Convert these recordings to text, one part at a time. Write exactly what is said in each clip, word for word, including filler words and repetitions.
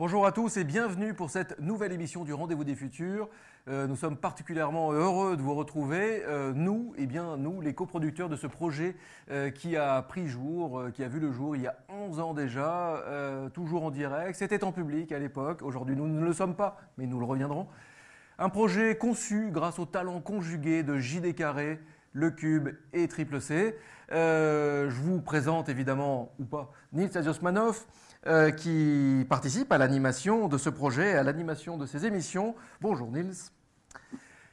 Bonjour à tous et bienvenue pour cette nouvelle émission du Rendez-vous des Futurs. Euh, nous sommes particulièrement heureux de vous retrouver, euh, nous, eh bien, nous, les coproducteurs de ce projet euh, qui a pris jour, euh, qui a vu le jour il y a onze ans déjà, euh, toujours en direct. C'était en public à l'époque, aujourd'hui nous ne le sommes pas, mais nous le reviendrons. Un projet conçu grâce au talent conjugué de J D Carré, Le Cube et Triple C. Euh, je vous présente évidemment, ou pas, Nils Aziosmanoff, Euh, qui participe à l'animation de ce projet, à l'animation de ces émissions. Bonjour Nils.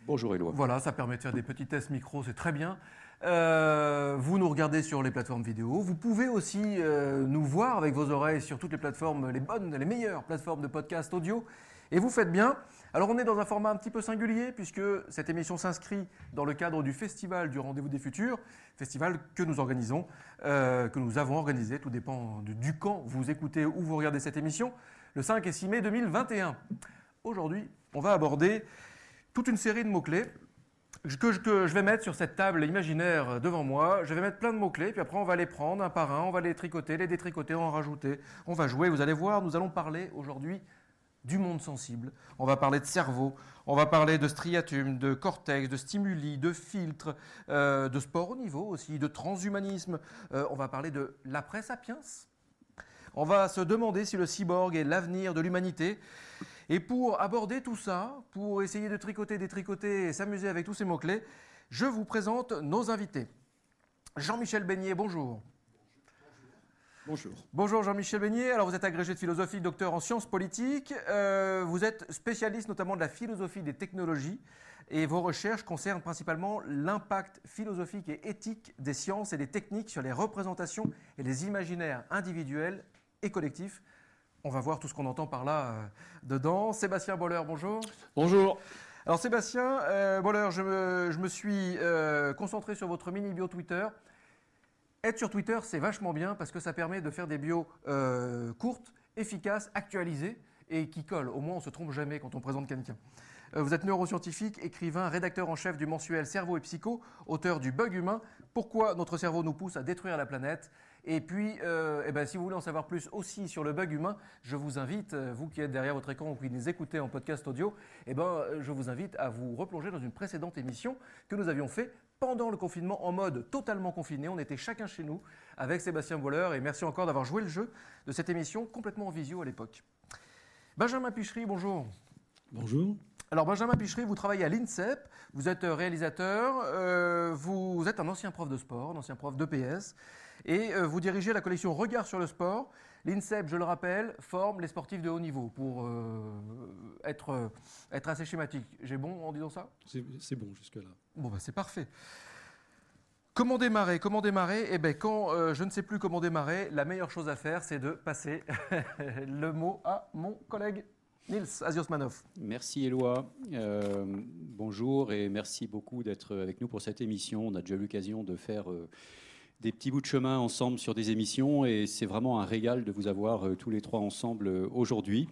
Bonjour Éloi. Voilà, ça permet de faire des petits tests micro, c'est très bien. Euh, vous nous regardez sur les plateformes vidéo. Vous pouvez aussi euh, nous voir avec vos oreilles sur toutes les plateformes, les bonnes, les meilleures plateformes de podcast audio. Et vous faites bien. Alors on est dans un format un petit peu singulier puisque cette émission s'inscrit dans le cadre du Festival du Rendez-vous des Futurs, festival que nous organisons, euh, que nous avons organisé, tout dépend de, du quand vous écoutez ou vous regardez cette émission, le cinq et six mai deux mille vingt et un. Aujourd'hui, on va aborder toute une série de mots-clés que je, que je vais mettre sur cette table imaginaire devant moi. Je vais mettre plein de mots-clés, puis après on va les prendre un par un, on va les tricoter, les détricoter, en rajouter, on va jouer, vous allez voir, nous allons parler aujourd'hui du monde sensible. On va parler de cerveau, on va parler de striatum, de cortex, de stimuli, de filtres, euh, de sport au niveau aussi, de transhumanisme. Euh, on va parler de l'après-sapiens. On va se demander si le cyborg est l'avenir de l'humanité. Et pour aborder tout ça, pour essayer de tricoter, détricoter et s'amuser avec tous ces mots-clés, je vous présente nos invités. Jean-Michel Bénier, bonjour. Bonjour. Bonjour Jean-Michel Bénier. Alors vous êtes agrégé de philosophie, docteur en sciences politiques. Euh, vous êtes spécialiste notamment de la philosophie des technologies et vos recherches concernent principalement l'impact philosophique et éthique des sciences et des techniques sur les représentations et les imaginaires individuels et collectifs. On va voir tout ce qu'on entend par là euh, dedans. Sébastien Boller, bonjour. Bonjour. Alors Sébastien euh, Boller, je me, je me suis euh, concentré sur votre mini-bio Twitter. Être sur Twitter, c'est vachement bien parce que ça permet de faire des bios euh, courtes, efficaces, actualisées et qui collent. Au moins, on ne se trompe jamais quand on présente quelqu'un. Euh, vous êtes neuroscientifique, écrivain, rédacteur en chef du mensuel Cerveau et Psycho, auteur du Bug Humain, Pourquoi notre cerveau nous pousse à détruire la planète. Et puis, euh, eh ben, si vous voulez en savoir plus aussi sur le bug humain, je vous invite, vous qui êtes derrière votre écran ou qui nous écoutez en podcast audio, eh ben, je vous invite à vous replonger dans une précédente émission que nous avions faite pendant le confinement, en mode totalement confiné. On était chacun chez nous avec Sébastien Boller et merci encore d'avoir joué le jeu de cette émission complètement en visio à l'époque. Benjamin Pichery, bonjour. Bonjour. Alors Benjamin Pichery, vous travaillez à l'INSEP, vous êtes réalisateur, euh, vous êtes un ancien prof de sport, un ancien prof d'E P S et euh, vous dirigez la collection Regards sur le sport. L'INSEP, je le rappelle, forme les sportifs de haut niveau pour euh, être, être assez schématique. J'ai bon en disant ça ? C'est, c'est bon jusque-là. Bon, bah, c'est parfait. Comment démarrer ? Comment démarrer ? Eh bien, quand euh, je ne sais plus comment démarrer, la meilleure chose à faire, c'est de passer le mot à mon collègue Nils Aziosmanoff. Merci Éloi. Euh, bonjour et merci beaucoup d'être avec nous pour cette émission. On a déjà eu l'occasion de faire euh, des petits bouts de chemin ensemble sur des émissions et c'est vraiment un régal de vous avoir euh, tous les trois ensemble euh, aujourd'hui.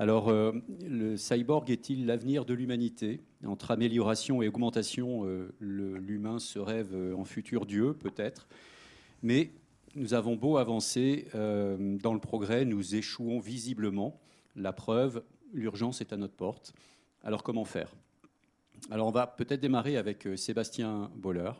Alors, euh, le cyborg est-il l'avenir de l'humanité ? Entre amélioration et augmentation, euh, le, l'humain se rêve en futur Dieu, peut-être. Mais nous avons beau avancer euh, dans le progrès, nous échouons visiblement. La preuve, l'urgence est à notre porte. Alors, comment faire ? Alors, on va peut-être démarrer avec euh, Sébastien Boller.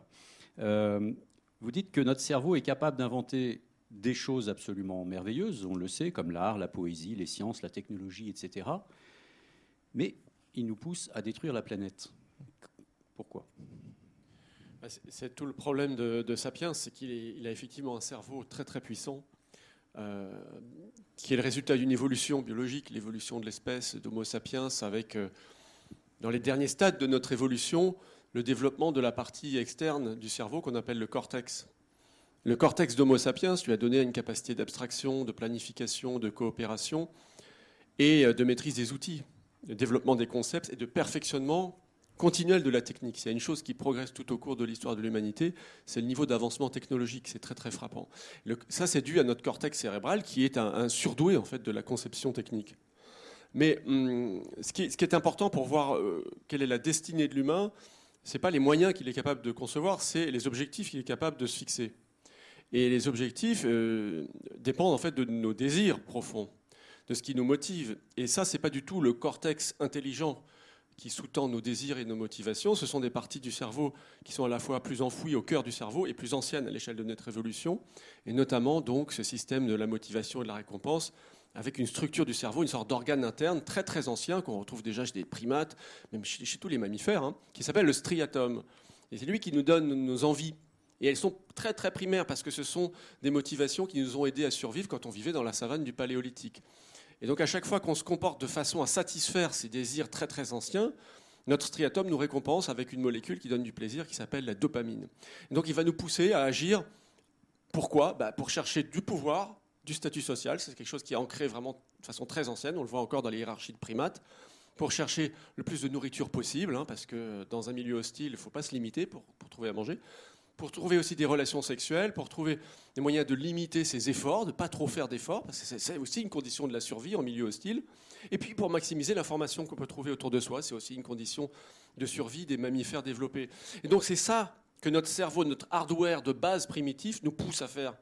Euh, vous dites que notre cerveau est capable d'inventer des choses absolument merveilleuses, on le sait, comme l'art, la poésie, les sciences, la technologie, et cetera. Mais il nous pousse à détruire la planète. Pourquoi ? c'est, c'est tout le problème de, de Sapiens, c'est qu'il est, il a effectivement un cerveau très très puissant, euh, qui est le résultat d'une évolution biologique, l'évolution de l'espèce d'Homo sapiens, avec, euh, dans les derniers stades de notre évolution, le développement de la partie externe du cerveau qu'on appelle le cortex. Le cortex d'Homo sapiens lui a donné une capacité d'abstraction, de planification, de coopération et de maîtrise des outils, de développement des concepts et de perfectionnement continuel de la technique. C'est une chose qui progresse tout au cours de l'histoire de l'humanité, c'est le niveau d'avancement technologique, c'est très très frappant. Le, ça c'est dû à notre cortex cérébral qui est un, un surdoué en fait de la conception technique. Mais hum, ce, qui, ce qui est important pour voir euh, quelle est la destinée de l'humain, c'est pas les moyens qu'il est capable de concevoir, c'est les objectifs qu'il est capable de se fixer. Et les objectifs euh, dépendent en fait de nos désirs profonds. de ce qui nous motive. Et ça, c'est pas du tout le cortex intelligent qui sous-tend nos désirs et nos motivations. Ce sont des parties du cerveau qui sont à la fois plus enfouies au cœur du cerveau et plus anciennes à l'échelle de notre évolution, et notamment donc ce système de la motivation et de la récompense, avec une structure du cerveau, une sorte d'organe interne très très ancien qu'on retrouve déjà chez des primates, même chez, chez tous les mammifères, hein, qui s'appelle le striatum. Et c'est lui qui nous donne nos envies. Et elles sont très très primaires parce que ce sont des motivations qui nous ont aidés à survivre quand on vivait dans la savane du Paléolithique. Et donc à chaque fois qu'on se comporte de façon à satisfaire ces désirs très très anciens, notre striatum nous récompense avec une molécule qui donne du plaisir qui s'appelle la dopamine. Et donc il va nous pousser à agir. Pourquoi ? Bah, pour chercher du pouvoir, du statut social, c'est quelque chose qui est ancré vraiment de façon très ancienne, on le voit encore dans les hiérarchies de primates, pour chercher le plus de nourriture possible, hein, parce que dans un milieu hostile, il ne faut pas se limiter pour, pour trouver à manger, pour trouver aussi des relations sexuelles, pour trouver des moyens de limiter ses efforts, de ne pas trop faire d'efforts, parce que c'est, c'est aussi une condition de la survie en milieu hostile, et puis pour maximiser l'information qu'on peut trouver autour de soi, c'est aussi une condition de survie des mammifères développés. Et donc c'est ça que notre cerveau, notre hardware de base primitif nous pousse à faire.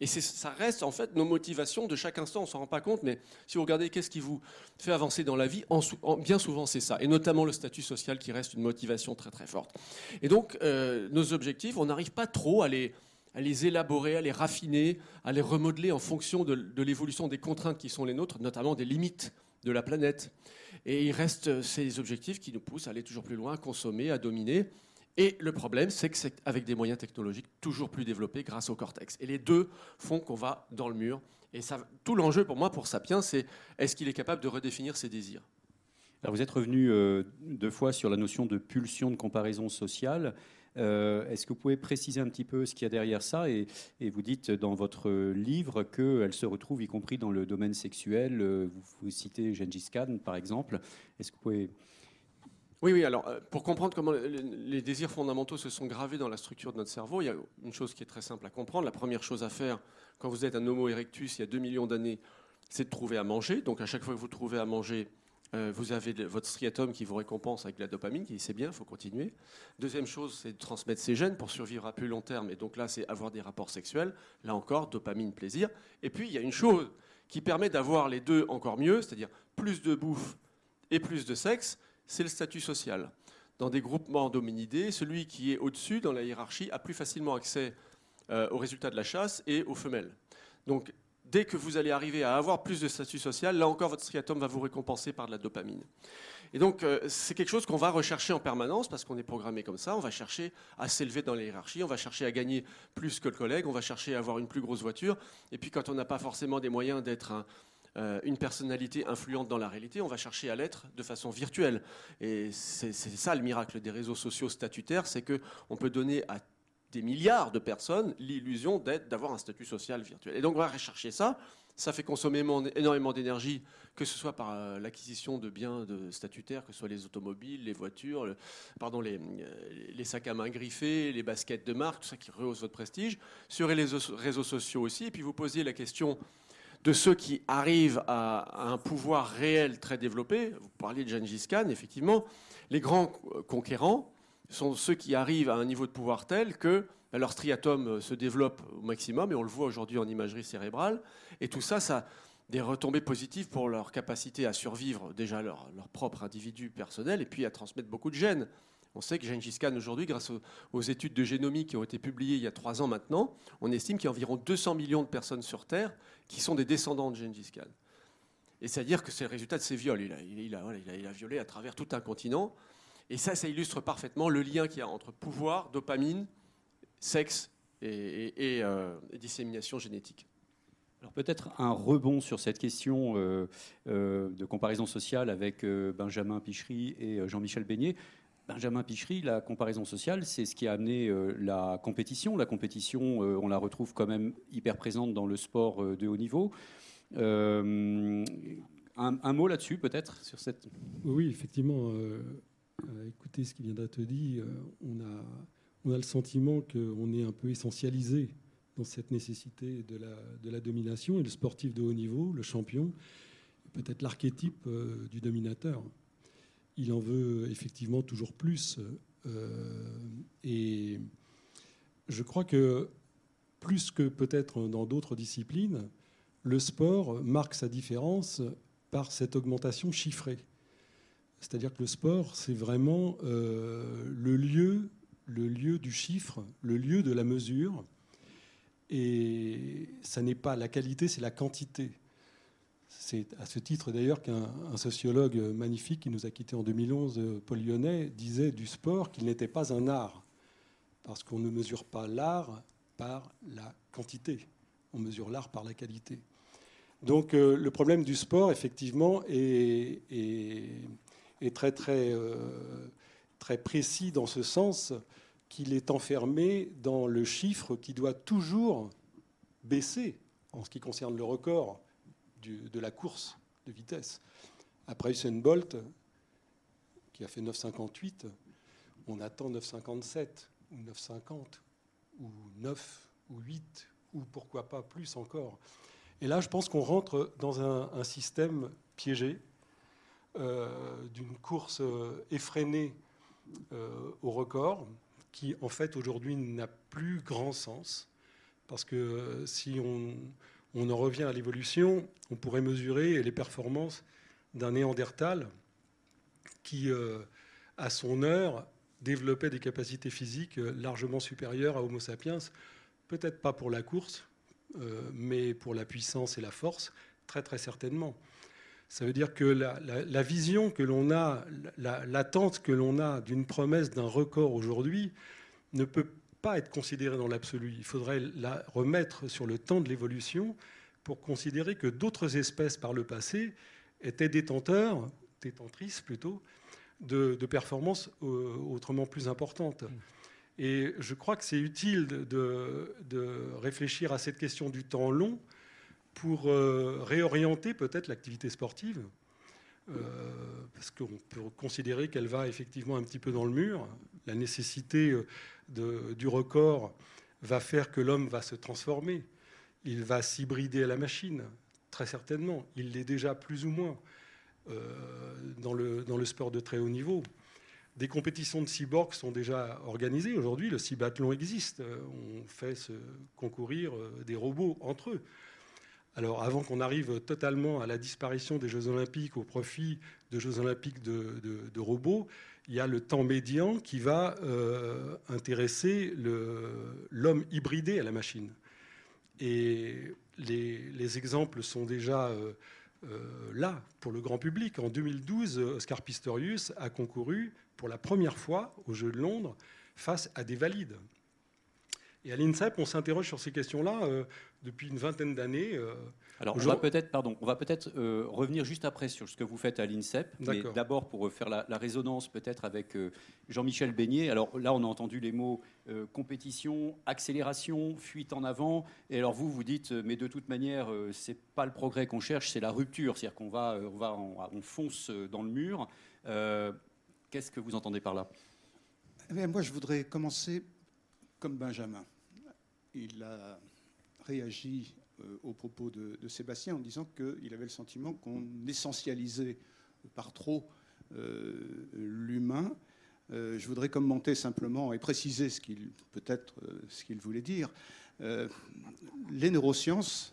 Et c'est, ça reste en fait nos motivations de chaque instant, on ne s'en rend pas compte, mais si vous regardez qu'est-ce qui vous fait avancer dans la vie, en, en, bien souvent c'est ça, et notamment le statut social qui reste une motivation très très forte. Et donc euh, nos objectifs, on n'arrive pas trop à les, à les élaborer, à les raffiner, à les remodeler en fonction de, de l'évolution des contraintes qui sont les nôtres, notamment des limites de la planète. Et il reste ces objectifs qui nous poussent à aller toujours plus loin, à consommer, à dominer. Et le problème, c'est que c'est avec des moyens technologiques toujours plus développés grâce au cortex. Et les deux font qu'on va dans le mur. Et ça, tout l'enjeu pour moi, pour Sapiens, c'est est-ce qu'il est capable de redéfinir ses désirs ? Alors vous êtes revenu euh, deux fois sur la notion de pulsion de comparaison sociale. Euh, est-ce que vous pouvez préciser un petit peu ce qu'il y a derrière ça ? et, et vous dites dans votre livre qu'elle se retrouve, y compris dans le domaine sexuel. Euh, vous, vous citez Gengis Khan, par exemple. Est-ce que vous pouvez... Oui, oui, alors pour comprendre comment les désirs fondamentaux se sont gravés dans la structure de notre cerveau, il y a une chose qui est très simple à comprendre. La première chose à faire quand vous êtes un Homo erectus il y a deux millions d'années, c'est de trouver à manger. Donc à chaque fois que vous trouvez à manger, euh, vous avez votre striatum qui vous récompense avec la dopamine, qui dit c'est bien, il faut continuer. Deuxième chose, c'est de transmettre ses gènes pour survivre à plus long terme. Et donc là, c'est avoir des rapports sexuels. Là encore, dopamine, plaisir. Et puis, il y a une chose qui permet d'avoir les deux encore mieux, c'est-à-dire plus de bouffe et plus de sexe. C'est le statut social. Dans des groupements d'hominidés, celui qui est au-dessus dans la hiérarchie a plus facilement accès euh, aux résultats de la chasse et aux femelles. Donc, dès que vous allez arriver à avoir plus de statut social, là encore, votre striatum va vous récompenser par de la dopamine. Et donc, euh, c'est quelque chose qu'on va rechercher en permanence parce qu'on est programmé comme ça. On va chercher à s'élever dans les hiérarchies, on va chercher à gagner plus que le collègue, on va chercher à avoir une plus grosse voiture. Et puis, quand on n'a pas forcément des moyens d'être un... Euh, une personnalité influente dans la réalité, on va chercher à l'être de façon virtuelle. Et c'est, c'est ça le miracle des réseaux sociaux statutaires, c'est qu'on peut donner à des milliards de personnes l'illusion d'être, d'avoir un statut social virtuel. Et donc on va rechercher ça, ça fait consommer énormément d'énergie, que ce soit par euh, l'acquisition de biens de statutaires, que ce soit les automobiles, les voitures, le, pardon, les, euh, les sacs à main griffés, les baskets de marque, tout ça qui rehausse votre prestige, sur les réseaux sociaux aussi. Et puis vous posiez la question... de ceux qui arrivent à un pouvoir réel très développé, vous parliez de Gengis Khan, effectivement, les grands conquérants sont ceux qui arrivent à un niveau de pouvoir tel que ben, leur striatum se développe au maximum, et on le voit aujourd'hui en imagerie cérébrale, et tout ça, ça a des retombées positives pour leur capacité à survivre, déjà leur, leur propre individu personnel, et puis à transmettre beaucoup de gènes. On sait que Gengis Khan, aujourd'hui, grâce aux études de génomique qui ont été publiées il y a trois ans maintenant, on estime qu'il y a environ deux cents millions de personnes sur Terre qui sont des descendants de Gengis Khan. Et c'est-à-dire que c'est le résultat de ses viols. Il a, il, a, il, a, il a violé à travers tout un continent. Et ça, ça illustre parfaitement le lien qu'il y a entre pouvoir, dopamine, sexe et, et, et euh, dissémination génétique. Alors peut-être un rebond sur cette question euh, euh, de comparaison sociale avec euh, Benjamin Pichery et euh, Jean-Michel Bénier. Benjamin Pichery, la comparaison sociale, c'est ce qui a amené euh, la compétition. La compétition, euh, on la retrouve quand même hyper présente dans le sport euh, de haut niveau. Euh, un, un mot là-dessus, peut-être sur cette... Oui, effectivement. Euh, euh, écoutez ce qui vient d'être dit. Euh, on, a, on a le sentiment qu'on est un peu essentialisé dans cette nécessité de la, de la domination. Et le sportif de haut niveau, le champion, peut-être l'archétype euh, du dominateur. Il en veut effectivement toujours plus. Euh, et je crois que plus que peut-être dans d'autres disciplines, le sport marque sa différence par cette augmentation chiffrée. C'est-à-dire que le sport, c'est vraiment euh, le lieu, le lieu du chiffre, le lieu de la mesure. Et ça n'est pas la qualité, c'est la quantité. C'est à ce titre d'ailleurs qu'un un sociologue magnifique qui nous a quittés en deux mille onze, Paul Lyonnais, disait du sport qu'il n'était pas un art, parce qu'on ne mesure pas l'art par la quantité, on mesure l'art par la qualité. Donc euh, le problème du sport, effectivement, est, est, est très, très, euh, très précis dans ce sens qu'il est enfermé dans le chiffre qui doit toujours baisser en ce qui concerne le record de la course de vitesse. Après Usain Bolt, qui a fait neuf cinquante-huit, on attend neuf cinquante-sept ou neuf cinquante ou neuf ou huit ou pourquoi pas plus encore. Et là, je pense qu'on rentre dans un, un système piégé euh, d'une course effrénée euh, au record qui, en fait, aujourd'hui n'a plus grand sens parce que euh, si on... On en revient à l'évolution, on pourrait mesurer les performances d'un Néandertal qui, euh, à son heure, développait des capacités physiques largement supérieures à Homo sapiens, peut-être pas pour la course, euh, mais pour la puissance et la force, très très certainement. Ça veut dire que la, la, la vision que l'on a, la, l'attente que l'on a d'une promesse d'un record aujourd'hui ne peut pas pas être considérée dans l'absolu. Il faudrait la remettre sur le temps de l'évolution pour considérer que d'autres espèces par le passé étaient détenteurs, détentrices plutôt, de, de performances autrement plus importantes. Et je crois que c'est utile de, de réfléchir à cette question du temps long pour euh, réorienter peut-être l'activité sportive, euh, parce qu'on peut considérer qu'elle va effectivement un petit peu dans le mur. La nécessité de, du record va faire que l'homme va se transformer. Il va s'hybrider à la machine, très certainement. Il l'est déjà plus ou moins euh, dans, le, dans le sport de très haut niveau. Des compétitions de cyborgs sont déjà organisées. Aujourd'hui, le Cybathlon existe. On fait se concourir des robots entre eux. Alors, avant qu'on arrive totalement à la disparition des Jeux Olympiques au profit de Jeux Olympiques de, de, de robots, il y a le temps médian qui va euh, intéresser le, l'homme hybridé à la machine. Et les, les exemples sont déjà euh, euh, là pour le grand public. En deux mille douze, Oscar Pistorius a concouru pour la première fois aux Jeux de Londres face à des valides. Et à l'INSEP, on s'interroge sur ces questions-là euh, depuis une vingtaine d'années. Euh, Alors, on va peut-être, pardon, on va peut-être euh, revenir juste après sur ce que vous faites à l'INSEP. D'accord. Mais d'abord, pour faire la, la résonance peut-être avec euh, Jean-Michel Bénier. Alors là, on a entendu les mots euh, compétition, accélération, fuite en avant. Et alors vous, vous dites, mais de toute manière, euh, c'est pas le progrès qu'on cherche, c'est la rupture. C'est-à-dire qu'on va, on va, on, on fonce dans le mur. Euh, qu'est-ce que vous entendez par là ? Eh bien, moi, je voudrais commencer comme Benjamin. Il a réagi euh, aux propos de, de Sébastien en disant qu'il avait le sentiment qu'on essentialisait par trop euh, l'humain. Euh, je voudrais commenter simplement et préciser ce qu'il, peut-être euh, ce qu'il voulait dire. Euh, les neurosciences,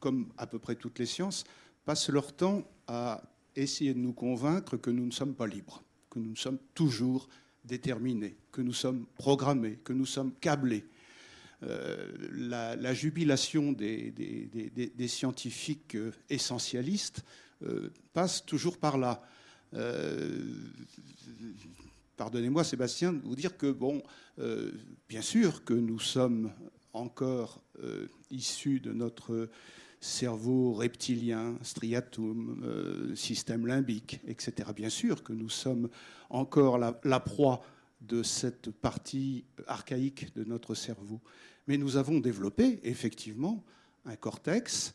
comme à peu près toutes les sciences, passent leur temps à essayer de nous convaincre que nous ne sommes pas libres, que nous sommes toujours déterminés, que nous sommes programmés, que nous sommes câblés. Euh, la, la jubilation des, des, des, des scientifiques euh, essentialistes euh, passe toujours par là. Euh, pardonnez-moi, Sébastien, de vous dire que, bon, euh, bien sûr que nous sommes encore euh, issus de notre cerveau reptilien, striatum, euh, système limbique, et cetera. Bien sûr que nous sommes encore la, la proie de cette partie archaïque de notre cerveau. Mais nous avons développé, effectivement, un cortex,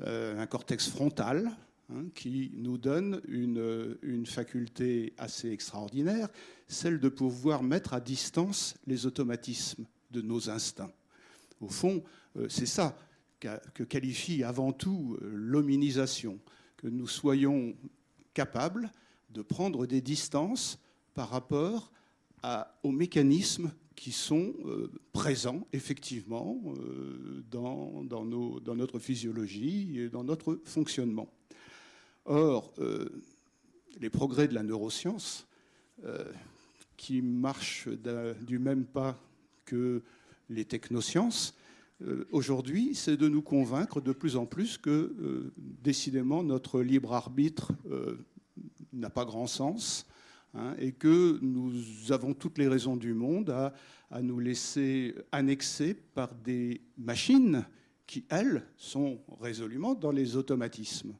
euh, un cortex frontal, hein, qui nous donne une, une faculté assez extraordinaire, celle de pouvoir mettre à distance les automatismes de nos instincts. Au fond, euh, c'est ça qu'a, que qualifie avant tout euh, l'hominisation, que nous soyons capables de prendre des distances par rapport à, aux mécanismes qui sont euh, présents, effectivement, euh, dans, dans, nos, dans notre physiologie et dans notre fonctionnement. Or, euh, les progrès de la neuroscience, euh, qui marchent du même pas que les technosciences, euh, aujourd'hui, c'est de nous convaincre de plus en plus que, euh, décidément, notre libre arbitre euh, n'a pas grand sens, hein, et que nous avons toutes les raisons du monde à, à nous laisser annexer par des machines qui, elles, sont résolument dans les automatismes.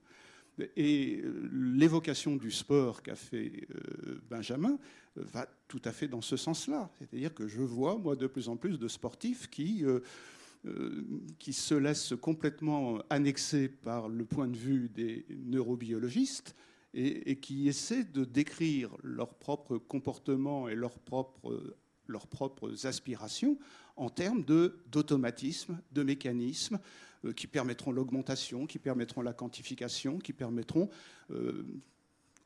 Et l'évocation du sport qu'a fait euh, Benjamin va tout à fait dans ce sens-là. C'est-à-dire que je vois, moi, de plus en plus de sportifs qui, euh, euh, qui se laissent complètement annexer par le point de vue des neurobiologistes, Et, et qui essaient de décrire leur propre comportement et leurs propres, leurs propres aspirations en termes de, d'automatisme, de mécanismes euh, qui permettront l'augmentation, qui permettront la quantification, qui permettront euh,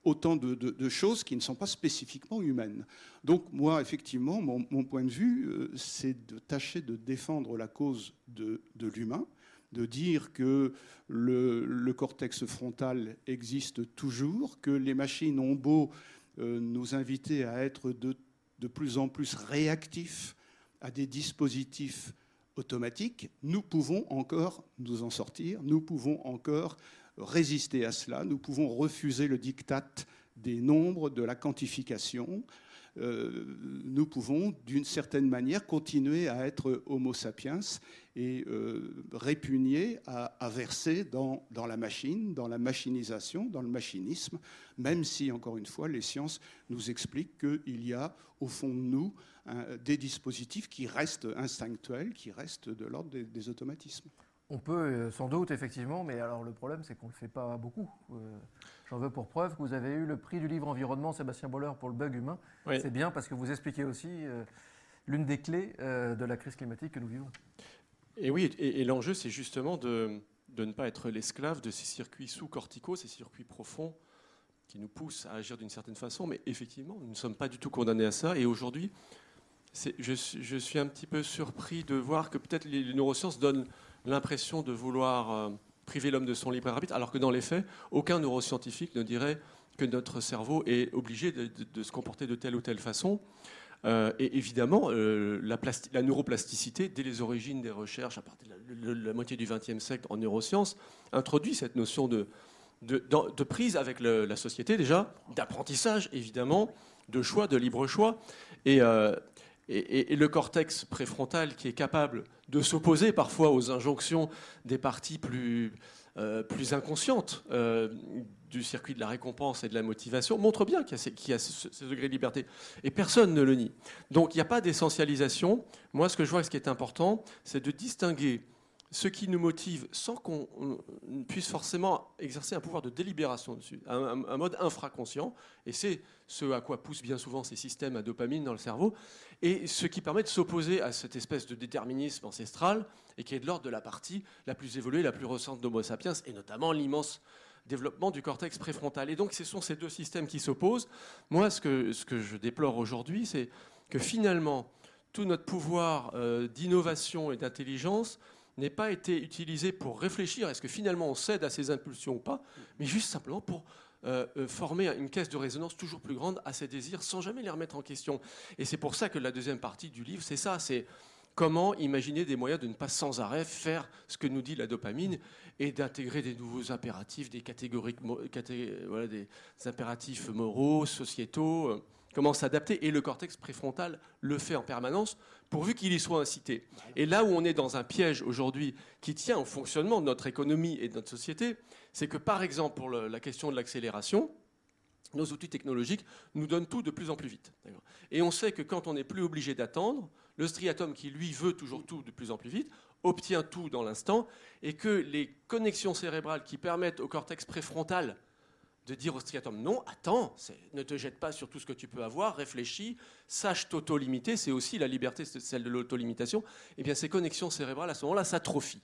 autant de, de, de choses qui ne sont pas spécifiquement humaines. Donc moi, effectivement, mon, mon point de vue, euh, c'est de tâcher de défendre la cause de, de l'humain, de dire que le, le cortex frontal existe toujours, que les machines ont beau euh, nous inviter à être de, de plus en plus réactifs à des dispositifs automatiques, nous pouvons encore nous en sortir, nous pouvons encore résister à cela, nous pouvons refuser le diktat des nombres, de la quantification. Euh, nous pouvons, d'une certaine manière, continuer à être homo sapiens et euh, répugner à, à verser dans, dans la machine, dans la machinisation, dans le machinisme, même si, encore une fois, les sciences nous expliquent qu'il y a, au fond de nous, un, des dispositifs qui restent instinctuels, qui restent de l'ordre des, des automatismes. On peut, sans doute, effectivement, mais alors le problème, c'est qu'on ne le fait pas beaucoup. Euh, j'en veux pour preuve que vous avez eu le prix du livre Environnement, Sébastien Boller, pour le bug humain. Oui. C'est bien parce que vous expliquez aussi euh, l'une des clés euh, de la crise climatique que nous vivons. Et oui, et, et l'enjeu, c'est justement de, de ne pas être l'esclave de ces circuits sous-corticaux, ces circuits profonds qui nous poussent à agir d'une certaine façon. Mais effectivement, nous ne sommes pas du tout condamnés à ça. Et aujourd'hui, c'est, je, je suis un petit peu surpris de voir que peut-être les, les neurosciences donnent l'impression de vouloir euh, priver l'homme de son libre arbitre, alors que dans les faits, aucun neuroscientifique ne dirait que notre cerveau est obligé de, de, de se comporter de telle ou telle façon. Euh, et évidemment, euh, la, plasti- la neuroplasticité, dès les origines des recherches, à partir de la, de la moitié du XXe siècle en neurosciences, introduit cette notion de, de, de, de prise avec le, la société, déjà, d'apprentissage, évidemment, de choix, de libre choix. Et... Euh, Et, et, et le cortex préfrontal qui est capable de s'opposer parfois aux injonctions des parties plus, euh, plus inconscientes euh, du circuit de la récompense et de la motivation montre bien qu'il y a, ces, qu'il y a ce, ce degré de liberté. Et personne ne le nie. Donc il n'y a pas d'essentialisation. Moi, ce que je vois, ce qui est important, c'est de distinguer ce qui nous motive sans qu'on puisse forcément exercer un pouvoir de délibération dessus, un, un, un mode infraconscient, et c'est ce à quoi poussent bien souvent ces systèmes à dopamine dans le cerveau, et ce qui permet de s'opposer à cette espèce de déterminisme ancestral, et qui est de l'ordre de la partie la plus évoluée, la plus récente d'Homo sapiens, et notamment l'immense développement du cortex préfrontal. Et donc ce sont ces deux systèmes qui s'opposent. Moi, ce que, ce que je déplore aujourd'hui, c'est que finalement, tout notre pouvoir euh, d'innovation et d'intelligence n'est pas été utilisé pour réfléchir, est-ce que finalement on cède à ces impulsions ou pas, mais juste simplement pour euh, former une caisse de résonance toujours plus grande à ces désirs sans jamais les remettre en question. Et c'est pour ça que la deuxième partie du livre, c'est ça, c'est comment imaginer des moyens de ne pas sans arrêt faire ce que nous dit la dopamine et d'intégrer des nouveaux impératifs, des catégories, catég- voilà, des impératifs moraux, sociétaux, euh, comment s'adapter. Et le cortex préfrontal le fait en permanence, pourvu qu'il y soit incité. Et là où on est dans un piège aujourd'hui qui tient au fonctionnement de notre économie et de notre société, c'est que par exemple pour le, la question de l'accélération, nos outils technologiques nous donnent tout de plus en plus vite. D'accord. Et on sait que quand on n'est plus obligé d'attendre, le striatum qui lui veut toujours tout de plus en plus vite, obtient tout dans l'instant, et que les connexions cérébrales qui permettent au cortex préfrontal de dire au striatum, non, attends, c'est, ne te jette pas sur tout ce que tu peux avoir, réfléchis, sache t'auto-limiter, c'est aussi la liberté, celle de l'auto-limitation, et bien ces connexions cérébrales, à ce moment-là, s'atrophient.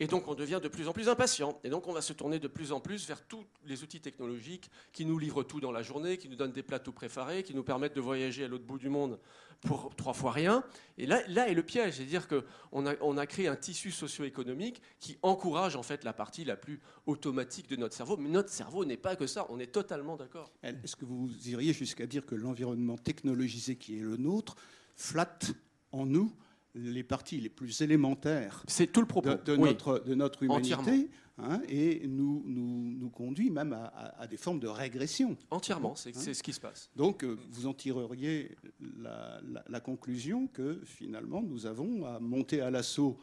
Et donc on devient de plus en plus impatient. Et donc on va se tourner de plus en plus vers tous les outils technologiques qui nous livrent tout dans la journée, qui nous donnent des plats tout préparés, qui nous permettent de voyager à l'autre bout du monde pour trois fois rien. Et là, là est le piège, c'est-à-dire qu'on a, on a créé un tissu socio-économique qui encourage en fait la partie la plus automatique de notre cerveau. Mais notre cerveau n'est pas que ça, on est totalement d'accord. Est-ce que vous iriez jusqu'à dire que l'environnement technologisé qui est le nôtre flatte en nous les parties les plus élémentaires c'est tout le propos. De, de, oui. notre, de notre humanité hein, et nous, nous, nous conduit même à, à, à des formes de régression. Entièrement, c'est, hein. c'est ce qui se passe. Donc euh, vous en tireriez la, la, la conclusion que finalement nous avons à monter à l'assaut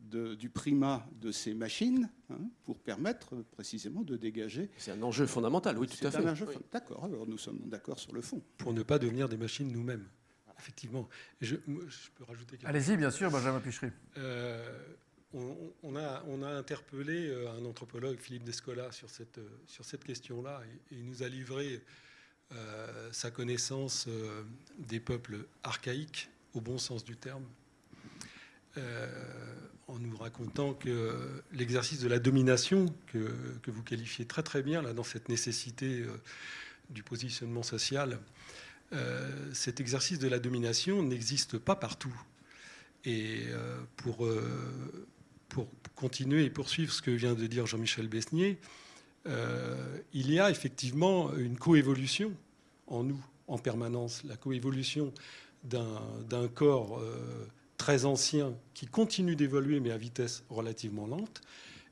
de, du primat de ces machines hein, pour permettre précisément de dégager... C'est un enjeu fondamental, oui, tout c'est à fait. Un enjeu oui. fond... D'accord, alors nous sommes d'accord sur le fond. Pour ne pas devenir des machines nous-mêmes. Effectivement. Je, je peux rajouter quelque chose. Allez-y, bien sûr, Benjamin Pichery. Euh, on, on, a, on a interpellé un anthropologue, Philippe Descola, sur cette, sur cette question-là. Et, et il nous a livré euh, sa connaissance euh, des peuples archaïques, au bon sens du terme, euh, en nous racontant que l'exercice de la domination, que, que vous qualifiez très très bien là, dans cette nécessité euh, du positionnement social, Euh, cet exercice de la domination n'existe pas partout. Et euh, pour, euh, pour continuer et poursuivre ce que vient de dire Jean-Michel Bénier, euh, il y a effectivement une coévolution en nous, en permanence. La coévolution d'un, d'un corps euh, très ancien qui continue d'évoluer, mais à vitesse relativement lente,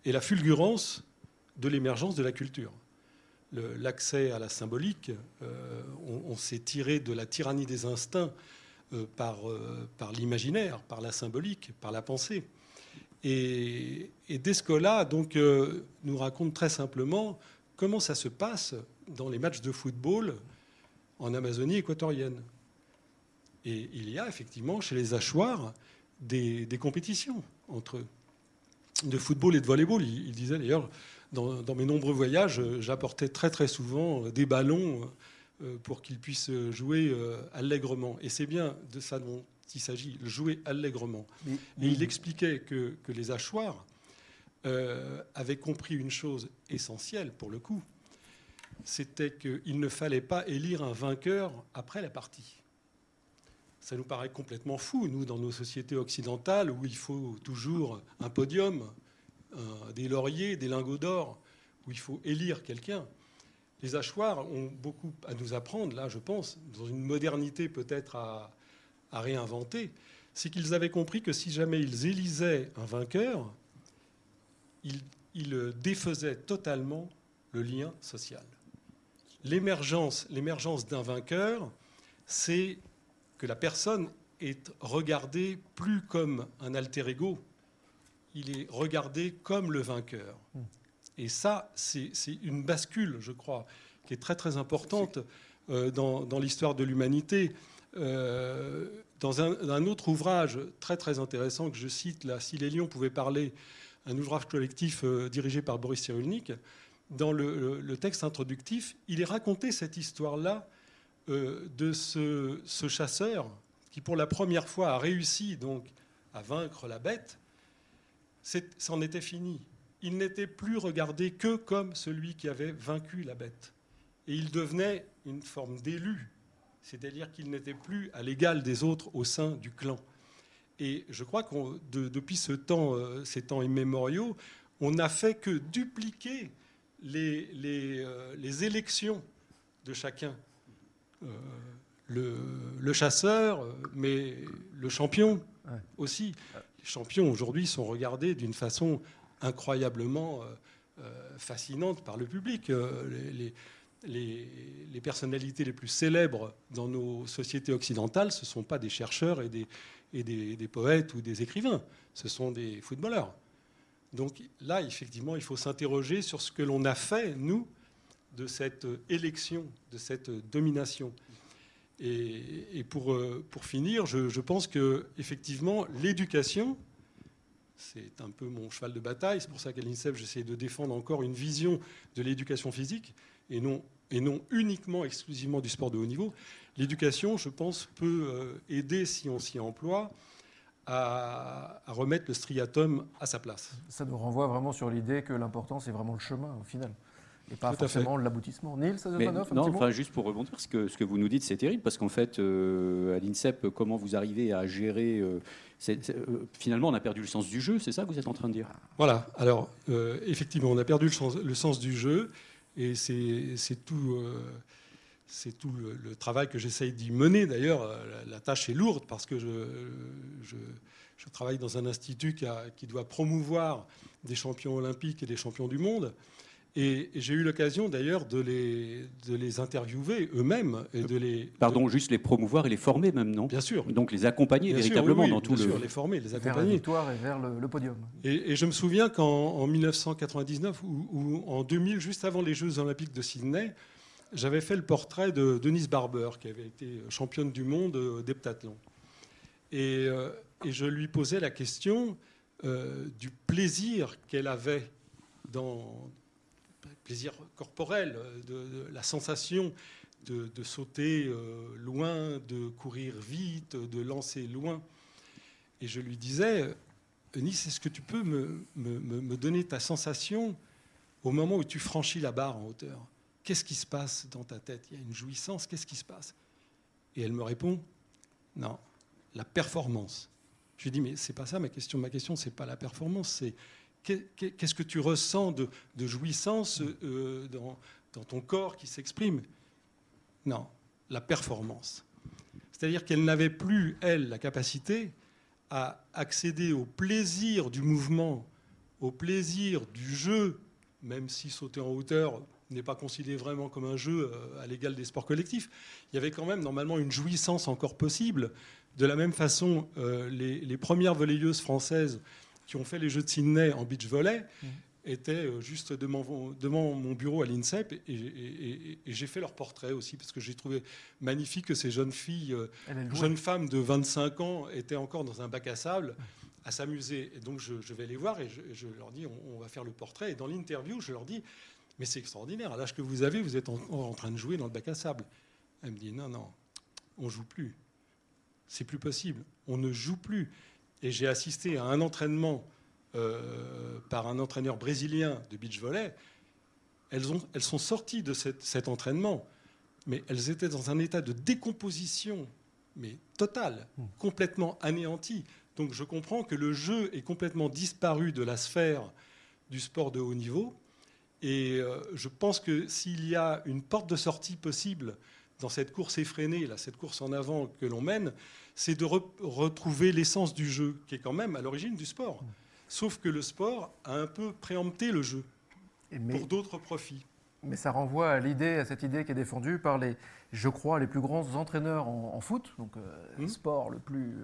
et la fulgurance de l'émergence de la culture. Le, l'accès à la symbolique, euh, on, on s'est tiré de la tyrannie des instincts euh, par, euh, par l'imaginaire, par la symbolique, par la pensée. Et, et Descola donc, euh, nous raconte très simplement comment ça se passe dans les matchs de football en Amazonie équatorienne. Et il y a effectivement chez les Achuar des, des compétitions entre eux, de football et de volleyball. Il, il disait d'ailleurs... Dans, dans mes nombreux voyages, j'apportais très très souvent des ballons pour qu'ils puissent jouer allègrement. Et c'est bien de ça dont il s'agit, jouer allègrement. Mmh. Et il expliquait que, que les Achuars euh, avaient compris une chose essentielle pour le coup, c'était qu'il ne fallait pas élire un vainqueur après la partie. Ça nous paraît complètement fou, nous, dans nos sociétés occidentales, où il faut toujours un podium, des lauriers, des lingots d'or, où il faut élire quelqu'un. Les Achuars ont beaucoup à nous apprendre, là, je pense, dans une modernité peut-être à, à réinventer. C'est qu'ils avaient compris que si jamais ils élisaient un vainqueur, ils, ils défaisaient totalement le lien social. L'émergence, l'émergence d'un vainqueur, c'est que la personne est regardée plus comme un alter ego, il est regardé comme le vainqueur. Et ça, c'est, c'est une bascule, je crois, qui est très, très importante euh, dans, dans l'histoire de l'humanité. Euh, dans un, un autre ouvrage très, très intéressant que je cite, là, « Si les lions pouvaient parler », un ouvrage collectif euh, dirigé par Boris Cyrulnik, dans le, le, le texte introductif, il est raconté cette histoire-là euh, de ce, ce chasseur qui, pour la première fois, a réussi donc, à vaincre la bête. C'est, c'en était fini. Il n'était plus regardé que comme celui qui avait vaincu la bête. Et il devenait une forme d'élu, c'est-à-dire qu'il n'était plus à l'égal des autres au sein du clan. Et je crois que de, depuis ce temps, euh, ces temps immémoriaux, on n'a fait que dupliquer les, les, euh, les élections de chacun. Euh, le, le chasseur, mais le champion ouais. aussi. Les champions, aujourd'hui, sont regardés d'une façon incroyablement euh, fascinante par le public. Euh, les, les, les personnalités les plus célèbres dans nos sociétés occidentales, ce ne sont pas des chercheurs et, des, et des, des poètes ou des écrivains. Ce sont des footballeurs. Donc là, effectivement, il faut s'interroger sur ce que l'on a fait, nous, de cette élection, de cette domination. Et pour, pour finir, je, je pense que effectivement, l'éducation, c'est un peu mon cheval de bataille. C'est pour ça qu'à l'INSEP, j'essaie de défendre encore une vision de l'éducation physique et non, et non uniquement, exclusivement du sport de haut niveau. L'éducation, je pense, peut aider, si on s'y emploie, à, à remettre le striatum à sa place. Ça nous renvoie vraiment sur l'idée que l'important, c'est vraiment le chemin, au final, et pas forcément l'aboutissement. Nils Aziosmanoff, un non, petit enfin, mot juste pour rebondir, ce que, ce que vous nous dites, c'est terrible, parce qu'en fait, euh, à l'INSEP, comment vous arrivez à gérer... Euh, c'est, c'est, euh, finalement, on a perdu le sens du jeu, c'est ça que vous êtes en train de dire? Voilà. Alors, euh, effectivement, on a perdu le sens, le sens du jeu, et c'est, c'est tout... Euh, C'est tout le, le travail que j'essaye d'y mener. D'ailleurs, la, la tâche est lourde parce que je, je, je travaille dans un institut qui, a, qui doit promouvoir des champions olympiques et des champions du monde. Et, et j'ai eu l'occasion, d'ailleurs, de les, de les interviewer eux-mêmes. Et de les, Pardon, de... juste les promouvoir et les former même, non? Bien sûr. Donc les accompagner bien véritablement sûr, oui, oui, dans tout bien le... Bien sûr, les former, les accompagner. Vers la victoire et vers le, le podium. Et, et je me souviens qu'en en dix-neuf cent quatre-vingt-dix-neuf ou, ou en deux mille, juste avant les Jeux olympiques de Sydney, j'avais fait le portrait de Denise Barber, qui avait été championne du monde d'heptathlon. Et, euh, et je lui posais la question euh, du plaisir qu'elle avait, dans plaisir corporel, de, de la sensation de, de sauter euh, loin, de courir vite, de lancer loin. Et je lui disais, Denise, est-ce que tu peux me, me, me donner ta sensation au moment où tu franchis la barre en hauteur ? Qu'est-ce qui se passe dans ta tête? Il y a une jouissance, qu'est-ce qui se passe? Et elle me répond, non, la performance. Je lui dis, mais c'est pas ça ma question. Ma question, c'est pas la performance, c'est qu'est-ce que tu ressens de, de jouissance euh, dans, dans ton corps qui s'exprime? Non, la performance. C'est-à-dire qu'elle n'avait plus, elle, la capacité à accéder au plaisir du mouvement, au plaisir du jeu, même si sauter en hauteur n'est pas considéré vraiment comme un jeu à l'égal des sports collectifs. Il y avait quand même normalement une jouissance encore possible. De la même façon, euh, les, les premières volleyeuses françaises qui ont fait les Jeux de Sydney en beach volley mmh. étaient juste devant, devant mon bureau à l'INSEP, et, et, et, et j'ai fait leur portrait aussi, parce que j'ai trouvé magnifique que ces jeunes filles, jeunes femmes de vingt-cinq ans étaient encore dans un bac à sable à s'amuser. Et donc je, je vais les voir et je, je leur dis, on, on va faire le portrait. Et dans l'interview, je leur dis... Mais c'est extraordinaire. À l'âge que vous avez, vous êtes en, en train de jouer dans le bac à sable. Elle me dit, non, non, on ne joue plus. C'est plus possible. On ne joue plus. Et j'ai assisté à un entraînement euh, par un entraîneur brésilien de beach volley. Elles, ont, elles sont sorties de cette, cet entraînement, mais elles étaient dans un état de décomposition, mais totale, mmh. complètement anéantie. Donc je comprends que le jeu est complètement disparu de la sphère du sport de haut niveau. Et euh, je pense que s'il y a une porte de sortie possible dans cette course effrénée, là, cette course en avant que l'on mène, c'est de re- retrouver l'essence du jeu, qui est quand même à l'origine du sport. Sauf que le sport a un peu préempté le jeu Et mais, pour d'autres profits. Mais ça renvoie à l'idée, à cette idée qui est défendue par les, je crois, les plus grands entraîneurs en, en foot, donc euh, mmh. le sport le plus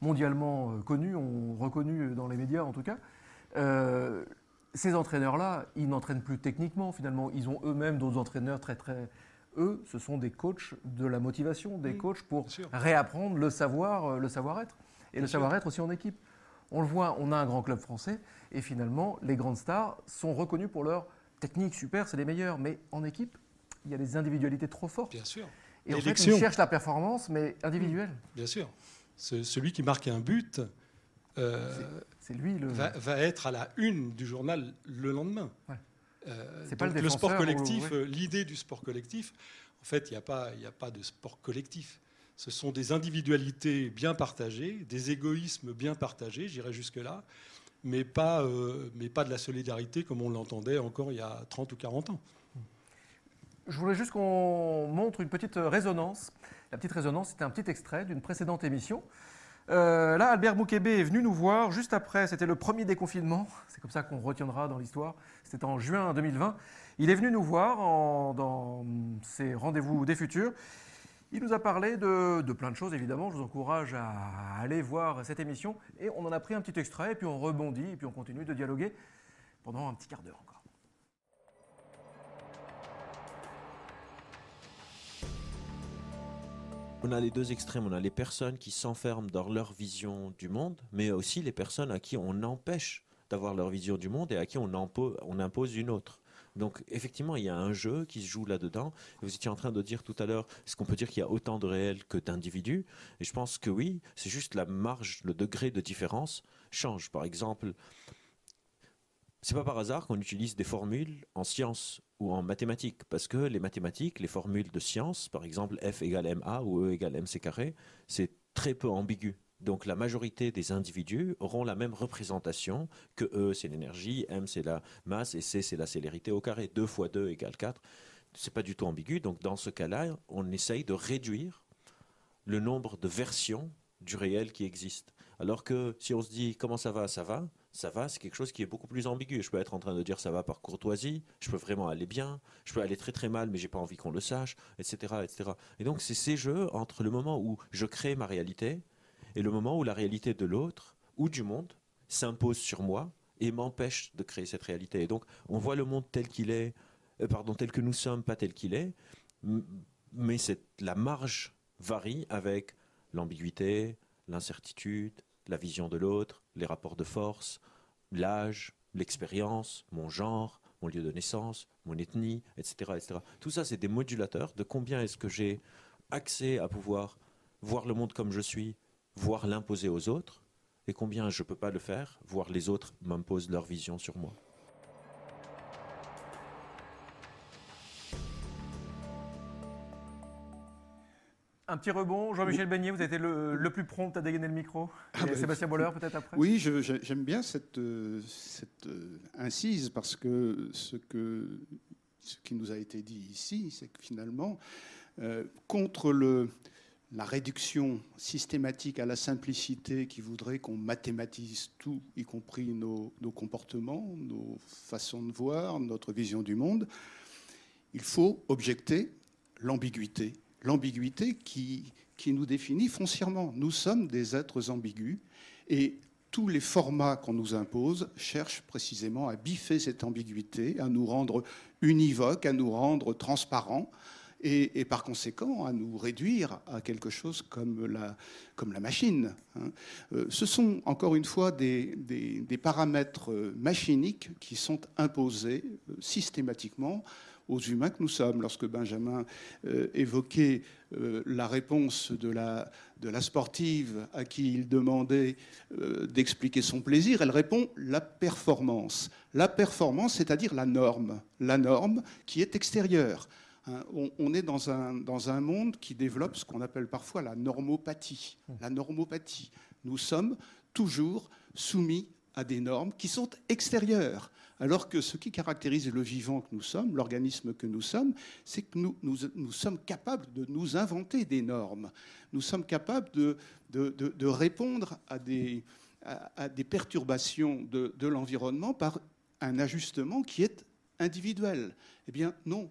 mondialement connu, on reconnu dans les médias en tout cas. Euh, Ces entraîneurs-là, ils n'entraînent plus techniquement, finalement. Ils ont eux-mêmes d'autres entraîneurs très, très... Eux, ce sont des coachs de la motivation, des oui, coachs pour réapprendre le savoir, le savoir-être. Et bien le sûr. Savoir-être aussi en équipe. On le voit, on a un grand club français, et finalement, les grandes stars sont reconnues pour leur technique super, c'est les meilleurs. Mais en équipe, il y a des individualités trop fortes. Bien sûr. Et l'élection. En fait, ils cherchent la performance, mais individuelle. Bien sûr. C'est celui qui marque un but... Euh, c'est, c'est lui le... va, va être à la une du journal le lendemain. Ouais. Euh, c'est pas le, le sport collectif, ou... ouais. l'idée du sport collectif. En fait, il n'y a pas, y a pas de sport collectif. Ce sont des individualités bien partagées, des égoïsmes bien partagés, j'irais jusque-là, mais pas, euh, mais pas de la solidarité comme on l'entendait encore il y a trente ou quarante ans. Je voulais juste qu'on montre une petite résonance. La petite résonance, c'était un petit extrait d'une précédente émission. Euh, là, Albert Moukébé est venu nous voir juste après, c'était le premier déconfinement, c'est comme ça qu'on retiendra dans l'histoire, c'était en juin deux mille vingt. Il est venu nous voir en, dans ses Rendez-vous des Futurs. Il nous a parlé de, de plein de choses, évidemment. Je vous encourage à aller voir cette émission. Et on en a pris un petit extrait, et puis on rebondit, et puis on continue de dialoguer pendant un petit quart d'heure encore. On a les deux extrêmes, on a les personnes qui s'enferment dans leur vision du monde, mais aussi les personnes à qui on empêche d'avoir leur vision du monde et à qui on, impo- on impose une autre. Donc effectivement, il y a un jeu qui se joue là-dedans. Vous étiez en train de dire tout à l'heure, est-ce qu'on peut dire qu'il y a autant de réels que d'individus? Et je pense que oui, c'est juste la marge, le degré de différence change. Par exemple, c'est pas par hasard qu'on utilise des formules en sciences ou en mathématiques, parce que les mathématiques, les formules de sciences, par exemple F égale M A ou E égale M C carré, c'est très peu ambigu. Donc la majorité des individus auront la même représentation que E, c'est l'énergie, M, c'est la masse, et C, c'est la célérité au carré. deux fois deux égale quatre. C'est pas du tout ambigu. Donc dans ce cas-là, on essaye de réduire le nombre de versions du réel qui existe. Alors que si on se dit comment ça va, ça va, ça va, c'est quelque chose qui est beaucoup plus ambigu. Je peux être en train de dire ça va par courtoisie, je peux vraiment aller bien, je peux aller très très mal, mais j'ai pas envie qu'on le sache, et cetera, et cetera. Et donc c'est ces jeux entre le moment où je crée ma réalité et le moment où la réalité de l'autre, ou du monde, s'impose sur moi et m'empêche de créer cette réalité. Et donc, on voit le monde tel qu'il est, euh, pardon, tel que nous sommes, pas tel qu'il est, mais c'est, la marge varie avec l'ambiguïté, l'incertitude, la vision de l'autre, les rapports de force, l'âge, l'expérience, mon genre, mon lieu de naissance, mon ethnie, et cetera, et cetera. Tout ça, c'est des modulateurs de combien est-ce que j'ai accès à pouvoir voir le monde comme je suis, voir l'imposer aux autres, et combien je ne peux pas le faire, voir les autres m'imposent leur vision sur moi. Un petit rebond, Jean-Michel Bénier, vous avez été le, le plus prompt à dégainer le micro, et ah bah, Sébastien Boller peut-être après. Oui, je, je, j'aime bien cette, cette incise, parce que ce, que ce qui nous a été dit ici, c'est que finalement, euh, contre le... la réduction systématique à la simplicité qui voudrait qu'on mathématise tout, y compris nos, nos comportements, nos façons de voir, notre vision du monde, il faut objecter l'ambiguïté. L'ambiguïté qui, qui nous définit foncièrement. Nous sommes des êtres ambigus et tous les formats qu'on nous impose cherchent précisément à biffer cette ambiguïté, à nous rendre univoques, à nous rendre transparents, Et, et par conséquent, à nous réduire à quelque chose comme la, comme la machine. Hein. Euh, ce sont, encore une fois, des, des, des paramètres machiniques qui sont imposés euh, systématiquement aux humains que nous sommes. Lorsque Benjamin euh, évoquait euh, la réponse de la, de la sportive à qui il demandait euh, d'expliquer son plaisir, elle répond « la performance ». La performance, c'est-à-dire la norme, la norme qui est extérieure. On est dans un, dans un monde qui développe ce qu'on appelle parfois la normopathie. La normopathie. Nous sommes toujours soumis à des normes qui sont extérieures. Alors que ce qui caractérise le vivant que nous sommes, l'organisme que nous sommes, c'est que nous, nous, nous sommes capables de nous inventer des normes. Nous sommes capables de, de, de, de répondre à des, à, à des perturbations de, de l'environnement par un ajustement qui est individuel. Eh bien, non.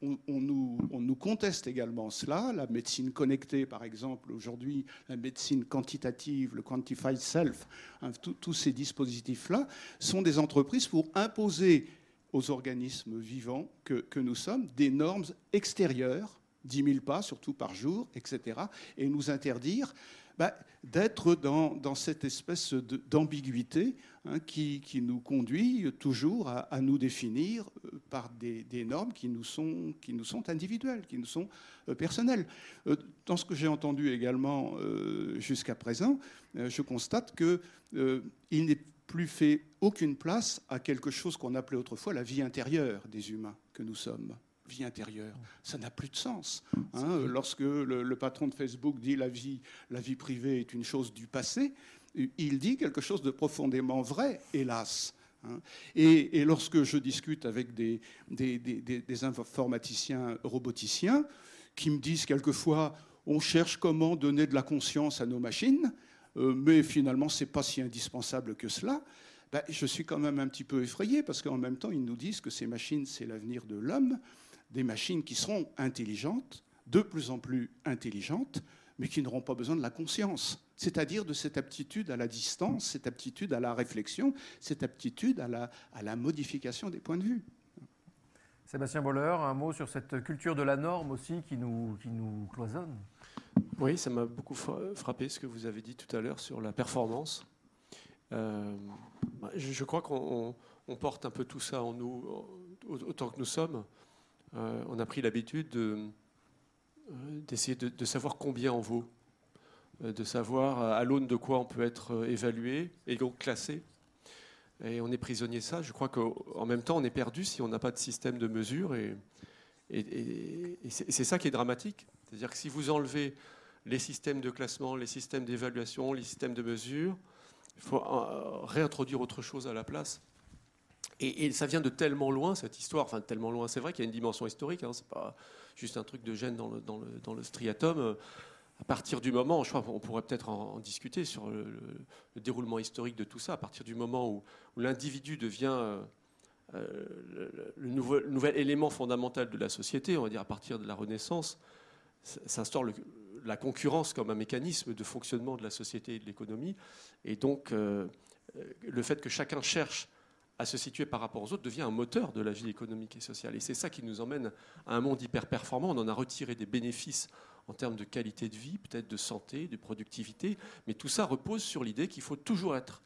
On, on, nous, on nous conteste également cela. La médecine connectée, par exemple, aujourd'hui, la médecine quantitative, le quantified self, hein, tous ces dispositifs-là sont des entreprises pour imposer aux organismes vivants que, que nous sommes des normes extérieures, dix mille pas, surtout par jour, et cetera, et nous interdire bah, d'être dans, dans cette espèce de, d'ambiguïté hein, qui, qui nous conduit toujours à, à nous définir par des, des normes qui nous sont, qui nous sont individuelles, qui nous sont euh, personnelles. Euh, dans ce que j'ai entendu également euh, jusqu'à présent, euh, je constate que euh, il n'est plus fait aucune place à quelque chose qu'on appelait autrefois la vie intérieure des humains que nous sommes. Vie intérieure, ça n'a plus de sens. Hein, lorsque le, le patron de Facebook dit la vie, la vie privée est une chose du passé, il dit quelque chose de profondément vrai, hélas. Hein. Et, et lorsque je discute avec des, des, des, des, des informaticiens roboticiens qui me disent quelquefois on cherche comment donner de la conscience à nos machines, euh, mais finalement c'est pas si indispensable que cela. Ben, je suis quand même un petit peu effrayé parce qu'en même temps ils nous disent que ces machines c'est l'avenir de l'homme. Des machines qui seront intelligentes, de plus en plus intelligentes, mais qui n'auront pas besoin de la conscience, c'est-à-dire de cette aptitude à la distance, cette aptitude à la réflexion, cette aptitude à la, à la modification des points de vue. Sébastien Boller, un mot sur cette culture de la norme aussi qui nous, qui nous cloisonne. Oui, ça m'a beaucoup frappé ce que vous avez dit tout à l'heure sur la performance. Euh, je, je crois qu'on on, on porte un peu tout ça en nous, autant que nous sommes, euh, on a pris l'habitude de, euh, d'essayer de, de savoir combien on vaut, euh, de savoir à l'aune de quoi on peut être euh, évalué et donc classé. Et on est prisonnier de ça. Je crois qu'en même temps, on est perdu si on n'a pas de système de mesure. Et, et, et, et c'est, c'est ça qui est dramatique. C'est-à-dire que si vous enlevez les systèmes de classement, les systèmes d'évaluation, les systèmes de mesure, il faut euh, réintroduire autre chose à la place. Et, et ça vient de tellement loin, cette histoire. Enfin, tellement loin. C'est vrai qu'il y a une dimension historique. Hein, c'est pas juste un truc de gène dans le, dans le, dans le striatum. À partir du moment, je crois qu'on pourrait peut-être en, en discuter sur le, le, le déroulement historique de tout ça, à partir du moment où, où l'individu devient euh, euh, le, le, nouveau, le nouvel élément fondamental de la société, on va dire à partir de la Renaissance, s'instaure le, la concurrence comme un mécanisme de fonctionnement de la société et de l'économie. Et donc, euh, le fait que chacun cherche à se situer par rapport aux autres devient un moteur de la vie économique et sociale. Et c'est ça qui nous emmène à un monde hyper performant. On en a retiré des bénéfices en termes de qualité de vie, peut-être de santé, de productivité, mais tout ça repose sur l'idée qu'il faut toujours être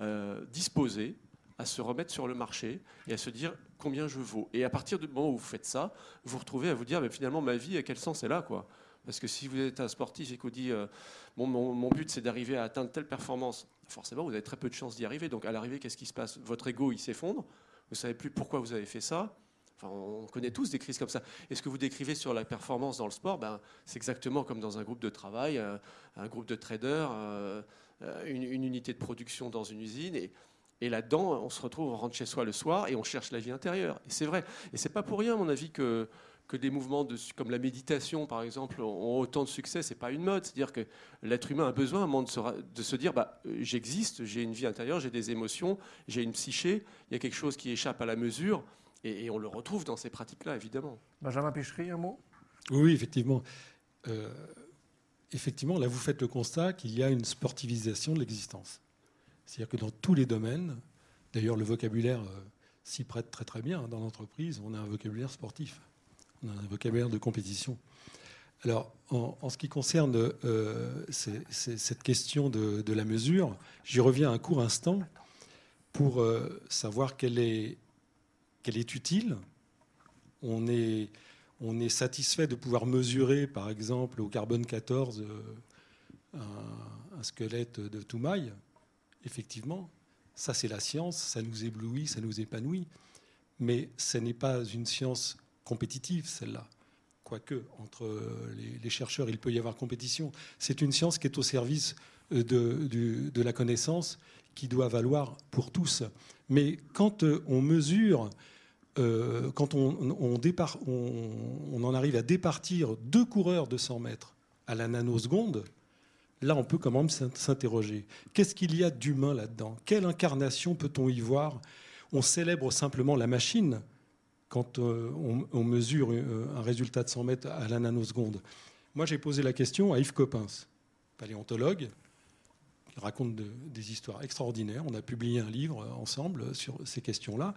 euh, disposé à se remettre sur le marché et à se dire combien je vaux. Et à partir du moment où vous faites ça, vous vous retrouvez à vous dire mais finalement ma vie, à quel sens elle a quoi ? Parce que si vous êtes un sportif et qu'on dit euh, mon, mon, mon but c'est d'arriver à atteindre telle performance, forcément vous avez très peu de chances d'y arriver. Donc à l'arrivée, qu'est-ce qui se passe ? Votre ego il s'effondre, vous ne savez plus pourquoi vous avez fait ça. Enfin, on connaît tous des crises comme ça. Et ce que vous décrivez sur la performance dans le sport, ben, c'est exactement comme dans un groupe de travail, euh, un groupe de traders, euh, une, une unité de production dans une usine. Et, et là-dedans, on se retrouve, on rentre chez soi le soir et on cherche la vie intérieure. Et c'est vrai. Et c'est pas pour rien, à mon avis, que, que des mouvements de, comme la méditation, par exemple, ont autant de succès. C'est pas une mode. C'est-à-dire que l'être humain a besoin à un moment de se, de se dire bah, j'existe, j'ai une vie intérieure, j'ai des émotions, j'ai une psyché, il y a quelque chose qui échappe à la mesure. Et, et on le retrouve dans ces pratiques-là, évidemment. Benjamin Pichery, un mot ? Oui, effectivement. Euh, effectivement, là, vous faites le constat qu'il y a une sportivisation de l'existence. C'est-à-dire que dans tous les domaines, d'ailleurs, le vocabulaire euh, s'y prête très, très bien. Hein, dans l'entreprise, on a un vocabulaire sportif. On a un vocabulaire de compétition. Alors, en, en ce qui concerne euh, c'est, c'est cette question de, de la mesure, j'y reviens un court instant pour euh, savoir quelle est... qu'elle est utile. On est, on est satisfait de pouvoir mesurer, par exemple, au carbone quatorze, euh, un, un squelette de Toumaï. Effectivement, ça, c'est la science, ça nous éblouit, ça nous épanouit. Mais ce n'est pas une science compétitive, celle-là. Quoique, entre les, les chercheurs, il peut y avoir compétition. C'est une science qui est au service de, de, de la connaissance, qui doit valoir pour tous. Mais quand on mesure, euh, quand on, on, départ, on, on en arrive à départir deux coureurs de cent mètres à la nanoseconde, là, on peut quand même s'interroger. Qu'est-ce qu'il y a d'humain là-dedans ? Quelle incarnation peut-on y voir ? On célèbre simplement la machine quand euh, on, on mesure un résultat de cent mètres à la nanoseconde. Moi, j'ai posé la question à Yves Coppens, paléontologue, raconte de, des histoires extraordinaires. On a publié un livre ensemble sur ces questions-là.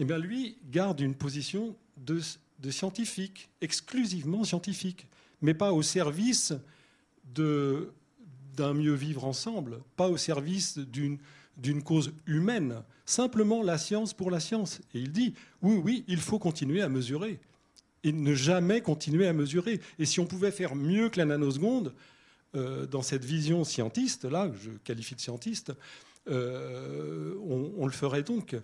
Et bien lui garde une position de, de scientifique, exclusivement scientifique, mais pas au service de, d'un mieux vivre ensemble, pas au service d'une, d'une cause humaine, simplement la science pour la science. Et il dit, oui, oui, il faut continuer à mesurer, et ne jamais continuer à mesurer. Et si on pouvait faire mieux que la nanoseconde, Euh, dans cette vision scientiste, là, que je qualifie de scientiste, euh, on, on le ferait donc.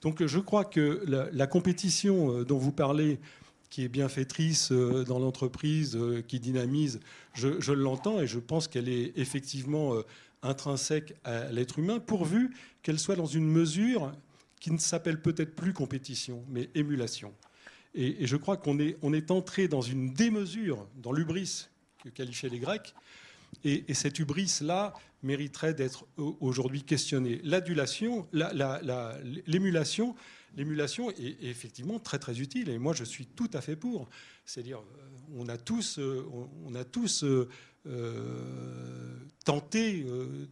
Donc je crois que la, la compétition dont vous parlez, qui est bienfaitrice euh, dans l'entreprise, euh, qui dynamise, je, je l'entends et je pense qu'elle est effectivement euh, intrinsèque à l'être humain, pourvu qu'elle soit dans une mesure qui ne s'appelle peut-être plus compétition, mais émulation. Et, et je crois qu'on est, on est entré dans une démesure, dans l'hubris que qualifiaient les Grecs, Et, et cette hubris-là mériterait d'être aujourd'hui questionnée. L'adulation, la, la, la, l'émulation, l'émulation est, est effectivement très très utile. Et moi, je suis tout à fait pour. C'est-à-dire, on a tous, on a tous euh, euh, tenté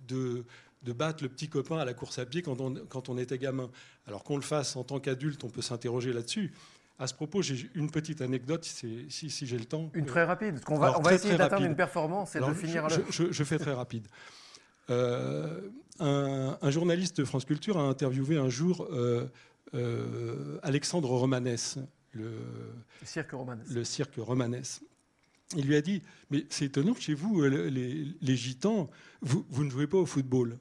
de, de battre le petit copain à la course à pied quand on, quand on était gamin. Alors qu'on le fasse en tant qu'adulte, on peut s'interroger là-dessus. À ce propos, j'ai une petite anecdote, si, si, si j'ai le temps. Une très rapide, parce qu'on va, Alors, on va très, essayer très d'atteindre rapide. Une performance et Alors, de finir à l'heure. Je, je, je fais très rapide. Euh, un, un journaliste de France Culture a interviewé un jour euh, euh, Alexandre Romanès, le, le cirque Romanès. Le cirque Romanès. Il lui a dit, mais c'est étonnant, chez vous, les, les gitans, vous, vous ne jouez pas au football.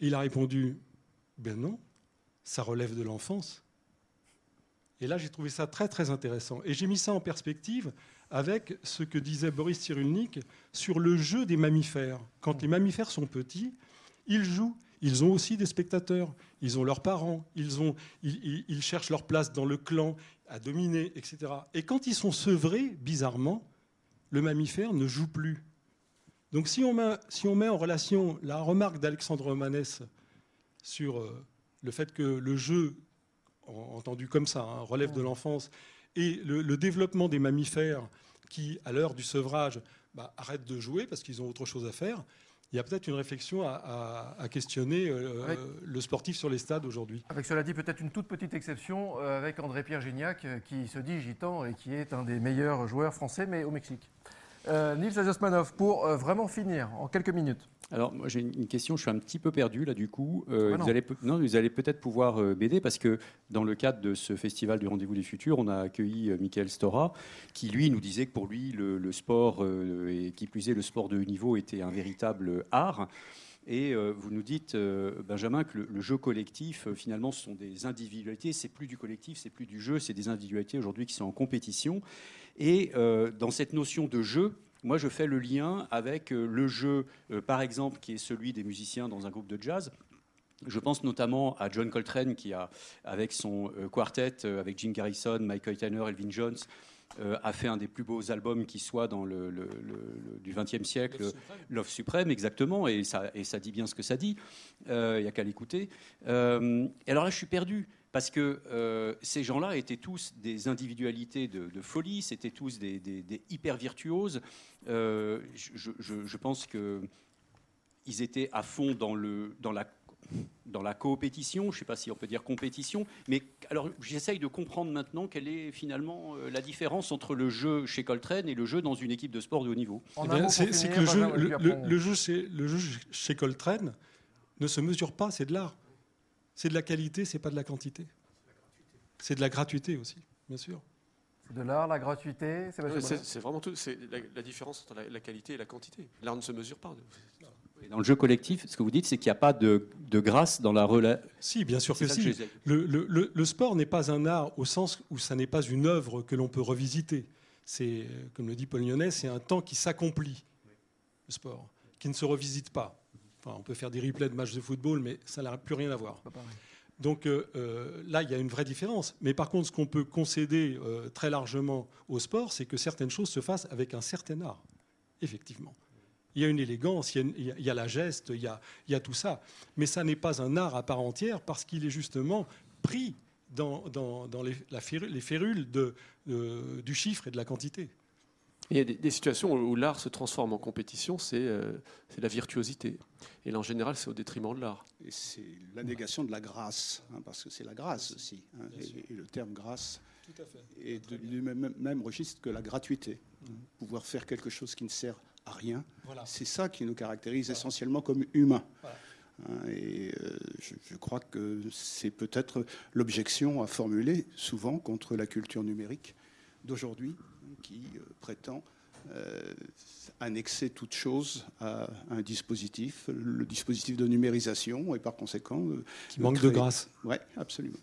Il a répondu, ben non, ça relève de l'enfance. Et là, j'ai trouvé ça très, très intéressant. Et j'ai mis ça en perspective avec ce que disait Boris Cyrulnik sur le jeu des mammifères. Quand les mammifères sont petits, ils jouent. Ils ont aussi des spectateurs. Ils ont leurs parents. Ils, ont, ils, ils, ils cherchent leur place dans le clan, à dominer, et cetera. Et quand ils sont sevrés, bizarrement, le mammifère ne joue plus. Donc si on met, si on met en relation la remarque d'Alexandre Romanès sur euh, le fait que le jeu... entendu comme ça, hein, relève de l'enfance, et le, le développement des mammifères qui, à l'heure du sevrage, bah, arrêtent de jouer parce qu'ils ont autre chose à faire, il y a peut-être une réflexion à, à, à questionner euh, avec, le sportif sur les stades aujourd'hui. Avec cela dit, peut-être une toute petite exception avec André-Pierre Gignac, qui se dit gitan et qui est un des meilleurs joueurs français, mais au Mexique. Euh, Nils Aziosmanoff, pour euh, vraiment finir, en quelques minutes. Alors, moi, j'ai une question, je suis un petit peu perdu, là, du coup. Euh, ah non. Vous allez, non, vous allez peut-être pouvoir euh, m'aider, parce que dans le cadre de ce festival du Rendez-vous des Futurs, on a accueilli euh, Michael Stora, qui, lui, nous disait que pour lui, le, le sport, euh, et qui plus est, le sport de haut niveau, était un véritable art. Et euh, vous nous dites, euh, Benjamin, que le, le jeu collectif, euh, finalement, ce sont des individualités. C'est plus du collectif, c'est plus du jeu, c'est des individualités aujourd'hui qui sont en compétition. Et euh, dans cette notion de jeu, moi, je fais le lien avec euh, le jeu, euh, par exemple, qui est celui des musiciens dans un groupe de jazz. Je pense notamment à John Coltrane, qui a, avec son euh, quartet, euh, avec Jim Garrison, Michael Tyner, Elvin Jones, euh, a fait un des plus beaux albums qui soit dans le, le, le, le, du XXe siècle, Love Supreme. Love Supreme, exactement, et ça, et ça dit bien ce que ça dit. Il euh, n'y a qu'à l'écouter. Euh, et alors là, je suis perdu. Parce que euh, ces gens-là étaient tous des individualités de, de folie, c'était tous des, des, des hyper virtuoses. Euh, je, je, je pense qu'ils étaient à fond dans, le, dans, la, dans la coopétition, je ne sais pas si on peut dire compétition, mais alors j'essaye de comprendre maintenant quelle est finalement la différence entre le jeu chez Coltrane et le jeu dans une équipe de sport de haut niveau. Eh bien, c'est, c'est que le jeu, le, le, le, jeu chez, le jeu chez Coltrane ne se mesure pas, c'est de l'art. C'est de la qualité, c'est pas de la quantité. C'est de la gratuité aussi, bien sûr. C'est de l'art, la gratuité. C'est, ouais, c'est, c'est vraiment tout. C'est la, la différence entre la, la qualité et la quantité. L'art ne se mesure pas. Et dans le jeu collectif, ce que vous dites, c'est qu'il n'y a pas de, de grâce dans la relation. Si, bien sûr c'est que si. Que le, le, le, le sport n'est pas un art au sens où ça n'est pas une œuvre que l'on peut revisiter. C'est, comme le dit Paul Lyonnais, c'est un temps qui s'accomplit, le sport, qui ne se revisite pas. Enfin, on peut faire des replays de matchs de football, mais ça n'a plus rien à voir. Donc euh, là, il y a une vraie différence. Mais par contre, ce qu'on peut concéder euh, très largement au sport, c'est que certaines choses se fassent avec un certain art, effectivement. Il y a une élégance, il y a, il y a la geste, il y a, il y a tout ça. Mais ça n'est pas un art à part entière parce qu'il est justement pris dans, dans, dans les, la férule, les férules de, de, du chiffre et de la quantité. Il y a des, des situations où l'art se transforme en compétition, c'est, euh, c'est la virtuosité. Et là, en général, c'est au détriment de l'art. Et c'est la négation de la grâce, hein, parce que c'est la grâce aussi. Hein, et, et le terme grâce Tout à fait. est de, du même, même registre que la gratuité. Mmh. Pouvoir faire quelque chose qui ne sert à rien, voilà. C'est ça qui nous caractérise voilà. essentiellement comme humains. Voilà. Et euh, je, je crois que c'est peut-être l'objection à formuler souvent contre la culture numérique d'aujourd'hui, qui euh, prétend euh, annexer toute chose à un dispositif, le dispositif de numérisation, et par conséquent... Euh, qui manque créer... de grâce. Oui, absolument.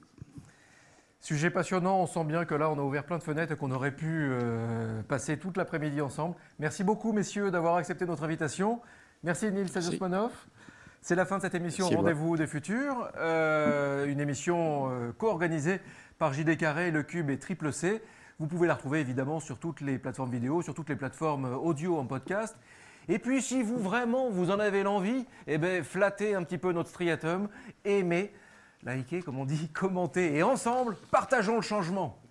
Sujet passionnant, on sent bien que là, on a ouvert plein de fenêtres et qu'on aurait pu euh, passer toute l'après-midi ensemble. Merci beaucoup, messieurs, d'avoir accepté notre invitation. Merci, Nils Aziosmanoff. C'est la fin de cette émission Merci Rendez-vous moi. des Futurs, euh, une émission euh, co-organisée par J D Carré, Le Cube et Triple C. Vous pouvez la retrouver évidemment sur toutes les plateformes vidéo, sur toutes les plateformes audio en podcast. Et puis si vous vraiment vous en avez l'envie, eh ben, flattez un petit peu notre striatum, aimez, likez comme on dit, commentez et ensemble, partageons le changement.